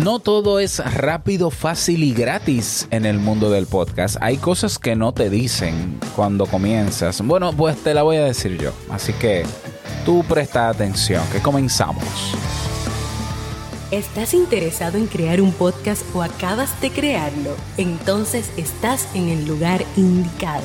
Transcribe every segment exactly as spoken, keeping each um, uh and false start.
No todo es rápido, fácil y gratis en el mundo del podcast. Hay cosas que no te dicen cuando comienzas. Bueno, pues te la voy a decir yo. Así que tú presta atención, que comenzamos. ¿Estás interesado en crear un podcast o acabas de crearlo? Entonces estás en el lugar indicado.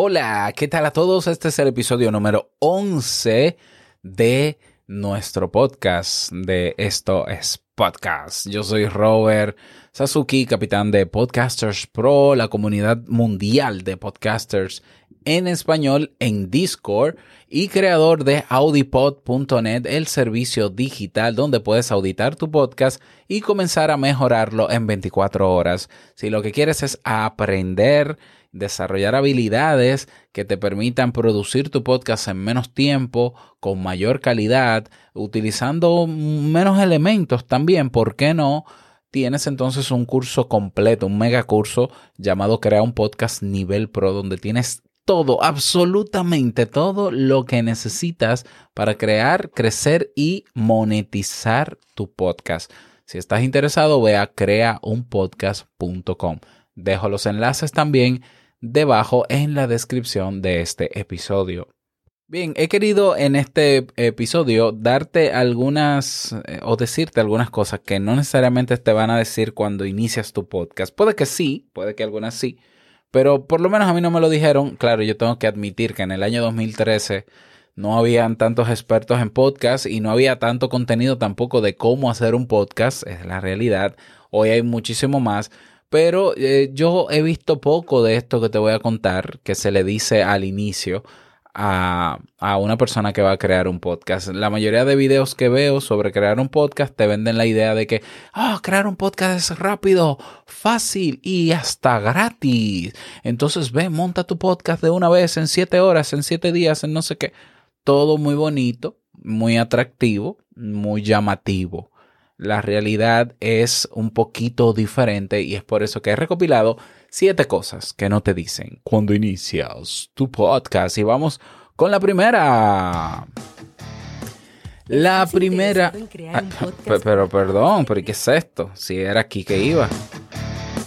Hola, ¿qué tal a todos? Este es el episodio número once de nuestro podcast de Esto es Podcast. Yo soy Robert Sasuki, capitán de Podcasters Pro, la comunidad mundial de podcasters en español en Discord y creador de audipod punto net, el servicio digital donde puedes auditar tu podcast y comenzar a mejorarlo en veinticuatro horas. Si lo que quieres es aprender, desarrollar habilidades que te permitan producir tu podcast en menos tiempo, con mayor calidad, utilizando menos elementos también, ¿por qué no? Tienes entonces un curso completo, un mega curso llamado Crea un Podcast Nivel Pro, donde tienes todo, absolutamente todo lo que necesitas para crear, crecer y monetizar tu podcast. Si estás interesado, ve a crea un podcast punto com. Dejo los enlaces también debajo en la descripción de este episodio. Bien, he querido en este episodio darte algunas eh, o decirte algunas cosas que no necesariamente te van a decir cuando inicias tu podcast. Puede que sí, puede que algunas sí, pero por lo menos a mí no me lo dijeron. Claro, yo tengo que admitir que en el año dos mil trece no habían tantos expertos en podcast y no había tanto contenido tampoco de cómo hacer un podcast. Es la realidad. Hoy hay muchísimo más. Pero eh, yo he visto poco de esto que te voy a contar, que se le dice al inicio a, a una persona que va a crear un podcast. La mayoría de videos que veo sobre crear un podcast te venden la idea de que oh, crear un podcast es rápido, fácil y hasta gratis. Entonces ve, monta tu podcast de una vez en siete horas, en siete días, en no sé qué. Todo muy bonito, muy atractivo, muy llamativo. La realidad es un poquito diferente y es por eso que he recopilado siete cosas que no te dicen cuando inicias tu podcast. Y vamos con la primera. La primera... Ah, pero perdón, pero ¿qué es esto? Si era aquí que iba.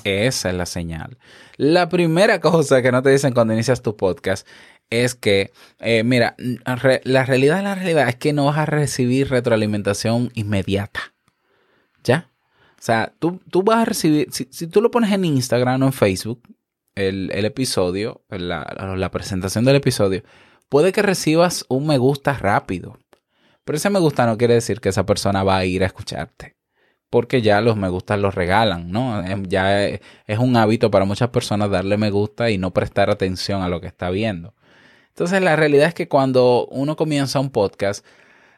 Esa es la señal. La primera cosa que no te dicen cuando inicias tu podcast es que, eh, mira, la realidad de la realidad es que no vas a recibir retroalimentación inmediata. ¿Ya? O sea, tú, tú vas a recibir... Si, si tú lo pones en Instagram o en Facebook, el, el episodio, la, la presentación del episodio, puede que recibas un me gusta rápido. Pero ese me gusta no quiere decir que esa persona va a ir a escucharte. Porque ya los me gustas los regalan, ¿no? Ya es, es un hábito para muchas personas darle me gusta y no prestar atención a lo que está viendo. Entonces, la realidad es que cuando uno comienza un podcast,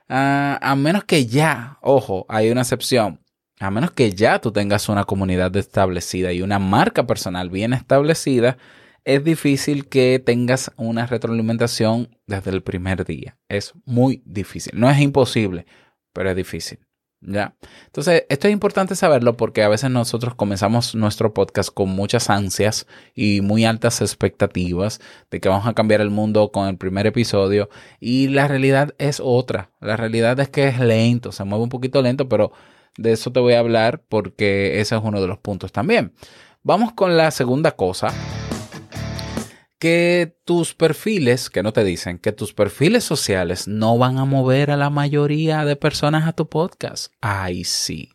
uh, a menos que ya, ojo, hay una excepción, a menos que ya tú tengas una comunidad establecida y una marca personal bien establecida, es difícil que tengas una retroalimentación desde el primer día. Es muy difícil. No es imposible, pero es difícil. ¿Ya? Entonces, esto es importante saberlo porque a veces nosotros comenzamos nuestro podcast con muchas ansias y muy altas expectativas de que vamos a cambiar el mundo con el primer episodio y la realidad es otra. La realidad es que es lento, se mueve un poquito lento, pero... De eso te voy a hablar porque ese es uno de los puntos también. Vamos con la segunda cosa. Que tus perfiles, que no te dicen, que tus perfiles sociales no van a mover a la mayoría de personas a tu podcast. Ay, sí.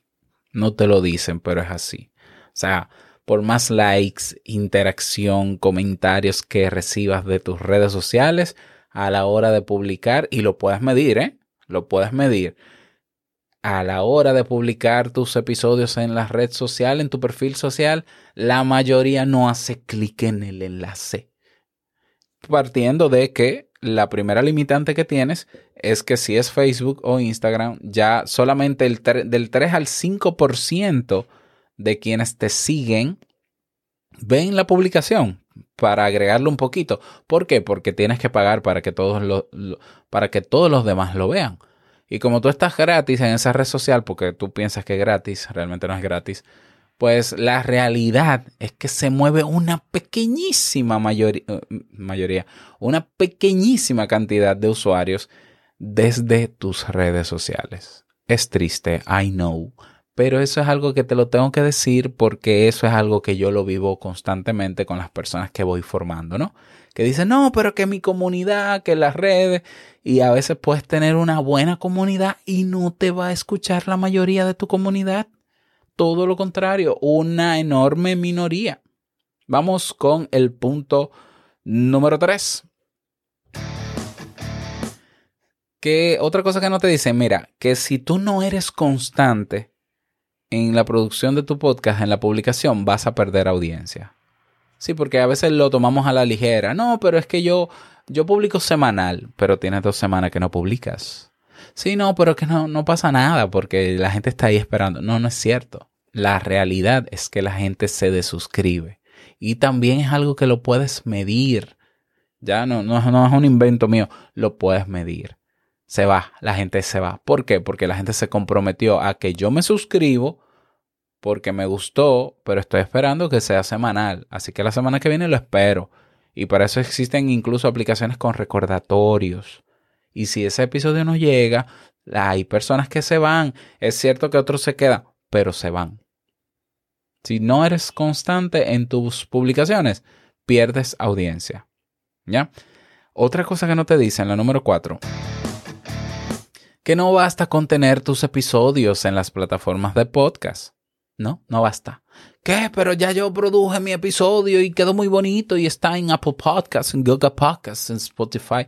No te lo dicen, pero es así. O sea, por más likes, interacción, comentarios que recibas de tus redes sociales a la hora de publicar, y lo puedes medir, ¿eh? Lo puedes medir. A la hora de publicar tus episodios en la red social, en tu perfil social, la mayoría no hace clic en el enlace. Partiendo de que la primera limitante que tienes es que si es Facebook o Instagram, ya solamente el del tres al cinco por ciento de quienes te siguen ven la publicación, para agregarlo un poquito. ¿Por qué? Porque tienes que pagar para que todos lo, lo, para que todos los demás lo vean. Y como tú estás gratis en esa red social, porque tú piensas que es gratis, realmente no es gratis, pues la realidad es que se mueve una pequeñísima mayoría, mayoría, una pequeñísima cantidad de usuarios desde tus redes sociales. Es triste, I know. Pero eso es algo que te lo tengo que decir porque eso es algo que yo lo vivo constantemente con las personas que voy formando, ¿no? Que dicen, no, pero que mi comunidad, que las redes, y a veces puedes tener una buena comunidad y no te va a escuchar la mayoría de tu comunidad. Todo lo contrario, una enorme minoría. Vamos con el punto número tres. Que otra cosa que no te dicen, mira, que si tú no eres constante en la producción de tu podcast, en la publicación, vas a perder audiencia. Sí, porque a veces lo tomamos a la ligera. No, pero es que yo, yo publico semanal, pero tienes dos semanas que no publicas. Sí, no, pero es que no, no pasa nada porque la gente está ahí esperando. No, no es cierto. La realidad es que la gente se desuscribe. Y también es algo que lo puedes medir. Ya no, no, no es un invento mío. Lo puedes medir. Se va, la gente se va. ¿Por qué? Porque la gente se comprometió a que yo me suscribo porque me gustó, pero estoy esperando que sea semanal. Así que la semana que viene lo espero. Y para eso existen incluso aplicaciones con recordatorios. Y si ese episodio no llega, hay personas que se van. Es cierto que otros se quedan, pero se van. Si no eres constante en tus publicaciones, pierdes audiencia. ¿Ya? Otra cosa que no te dicen, la número cuatro. Que no basta con tener tus episodios en las plataformas de podcast. No, no basta. ¿Qué? Pero ya yo produje mi episodio y quedó muy bonito y está en Apple Podcasts, en Google Podcasts, en Spotify.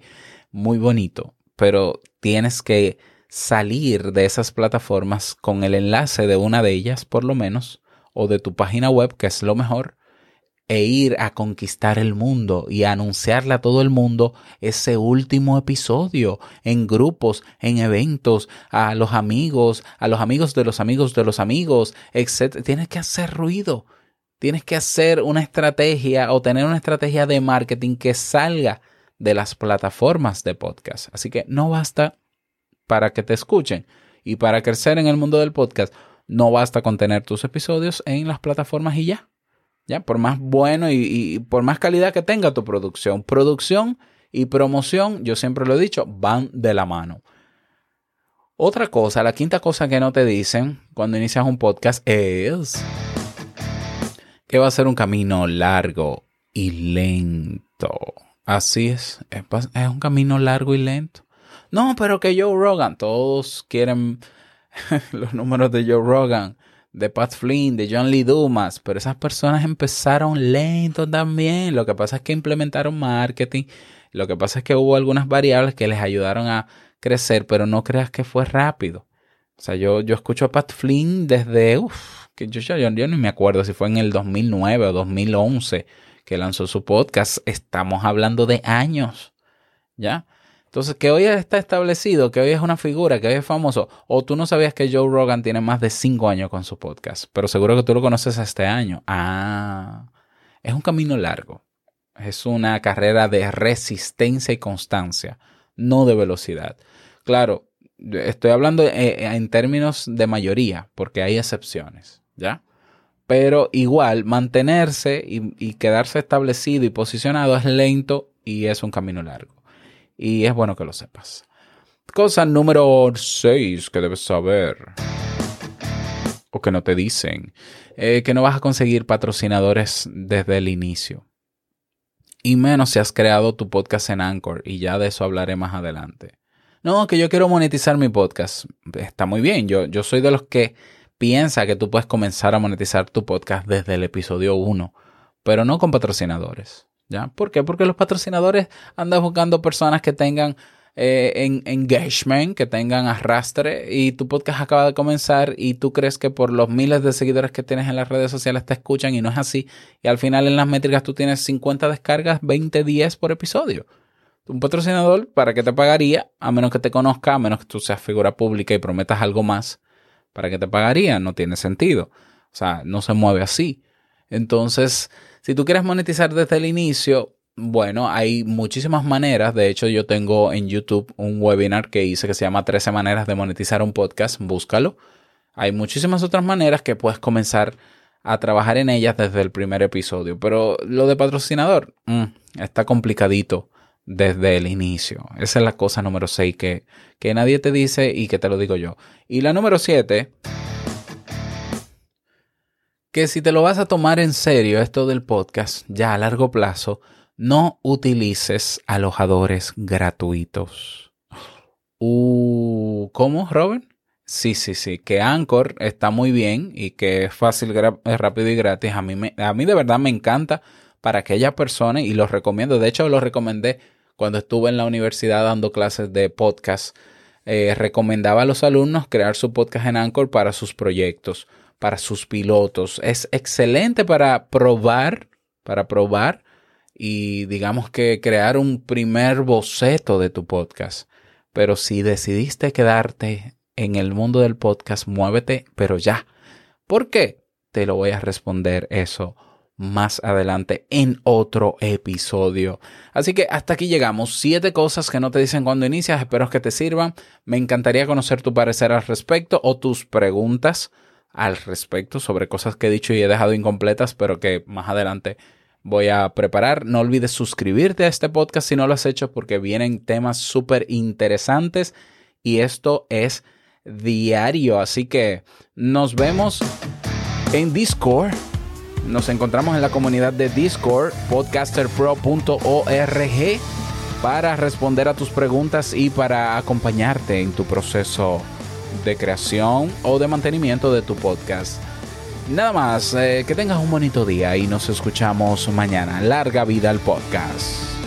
Muy bonito. Pero tienes que salir de esas plataformas con el enlace de una de ellas, por lo menos, o de tu página web, que es lo mejor, e ir a conquistar el mundo y a anunciarle a todo el mundo ese último episodio en grupos, en eventos, a los amigos, a los amigos de los amigos de los amigos, etcétera. Tienes que hacer ruido, tienes que hacer una estrategia o tener una estrategia de marketing que salga de las plataformas de podcast. Así que no basta para que te escuchen y para crecer en el mundo del podcast, no basta con tener tus episodios en las plataformas y ya. ¿Ya? Por más bueno y, y por más calidad que tenga tu producción. Producción y promoción, yo siempre lo he dicho, van de la mano. Otra cosa, la quinta cosa que no te dicen cuando inicias un podcast es que va a ser un camino largo y lento. Así es, es, es un camino largo y lento. No, pero que Joe Rogan, todos quieren los números de Joe Rogan, de Pat Flynn, de John Lee Dumas, pero esas personas empezaron lento también. Lo que pasa es que implementaron marketing, lo que pasa es que hubo algunas variables que les ayudaron a crecer, pero no creas que fue rápido. O sea, yo, yo escucho a Pat Flynn desde, uff, que yo, yo, yo, yo ni me acuerdo si fue en el dos mil nueve o dos mil once que lanzó su podcast. Estamos hablando de años, ¿ya? Entonces, que hoy está establecido, que hoy es una figura, que hoy es famoso. O tú no sabías que Joe Rogan tiene más de cinco años con su podcast, pero seguro que tú lo conoces este año. Ah, es un camino largo. Es una carrera de resistencia y constancia, no de velocidad. Claro, estoy hablando en términos de mayoría, porque hay excepciones, ¿ya? Pero igual, mantenerse y, y quedarse establecido y posicionado es lento y es un camino largo. Y es bueno que lo sepas. Cosa número seis que debes saber. O que no te dicen. Eh, que no vas a conseguir patrocinadores desde el inicio. Y menos si has creado tu podcast en Anchor. Y ya de eso hablaré más adelante. No, que yo quiero monetizar mi podcast. Está muy bien. Yo, yo soy de los que piensa que tú puedes comenzar a monetizar tu podcast desde el episodio uno. Pero no con patrocinadores. ¿Ya? ¿Por qué? Porque los patrocinadores andan buscando personas que tengan eh, en, engagement, que tengan arrastre, y tu podcast acaba de comenzar y tú crees que por los miles de seguidores que tienes en las redes sociales te escuchan y no es así. Y al final en las métricas tú tienes cincuenta descargas, veinte, diez por episodio. Un patrocinador, ¿para qué te pagaría? A menos que te conozca, a menos que tú seas figura pública y prometas algo más, ¿para qué te pagaría? No tiene sentido. O sea, no se mueve así. Entonces, si tú quieres monetizar desde el inicio, bueno, hay muchísimas maneras. De hecho, yo tengo en YouTube un webinar que hice que se llama trece maneras de monetizar un podcast. Búscalo. Hay muchísimas otras maneras que puedes comenzar a trabajar en ellas desde el primer episodio. Pero lo de patrocinador, mmm, está complicadito desde el inicio. Esa es la cosa número seis que, que nadie te dice y que te lo digo yo. Y la número siete... que si te lo vas a tomar en serio esto del podcast, ya a largo plazo, no utilices alojadores gratuitos. Uh, ¿Cómo, Robert? Sí, sí, sí, que Anchor está muy bien y que es fácil, es rápido y gratis. A mí, me, a mí de verdad me encanta para aquellas personas y los recomiendo. De hecho, los recomendé cuando estuve en la universidad dando clases de podcast. Eh, recomendaba a los alumnos crear su podcast en Anchor para sus proyectos, para sus pilotos. Es excelente para probar, para probar y digamos que crear un primer boceto de tu podcast. Pero si decidiste quedarte en el mundo del podcast, muévete, pero ya. ¿Por qué? Te lo voy a responder eso más adelante en otro episodio. Así que hasta aquí llegamos. Siete cosas que no te dicen cuando inicias. Espero que te sirvan. Me encantaría conocer tu parecer al respecto o tus preguntas al respecto sobre cosas que he dicho y he dejado incompletas, pero que más adelante voy a preparar. No olvides suscribirte a este podcast si no lo has hecho, porque vienen temas súper interesantes y esto es diario. Así que nos vemos en Discord. Nos encontramos en la comunidad de Discord, podcaster pro punto org, para responder a tus preguntas y para acompañarte en tu proceso de creación o de mantenimiento de tu podcast. Nada más, eh, que tengas un bonito día y nos escuchamos mañana. Larga vida al podcast.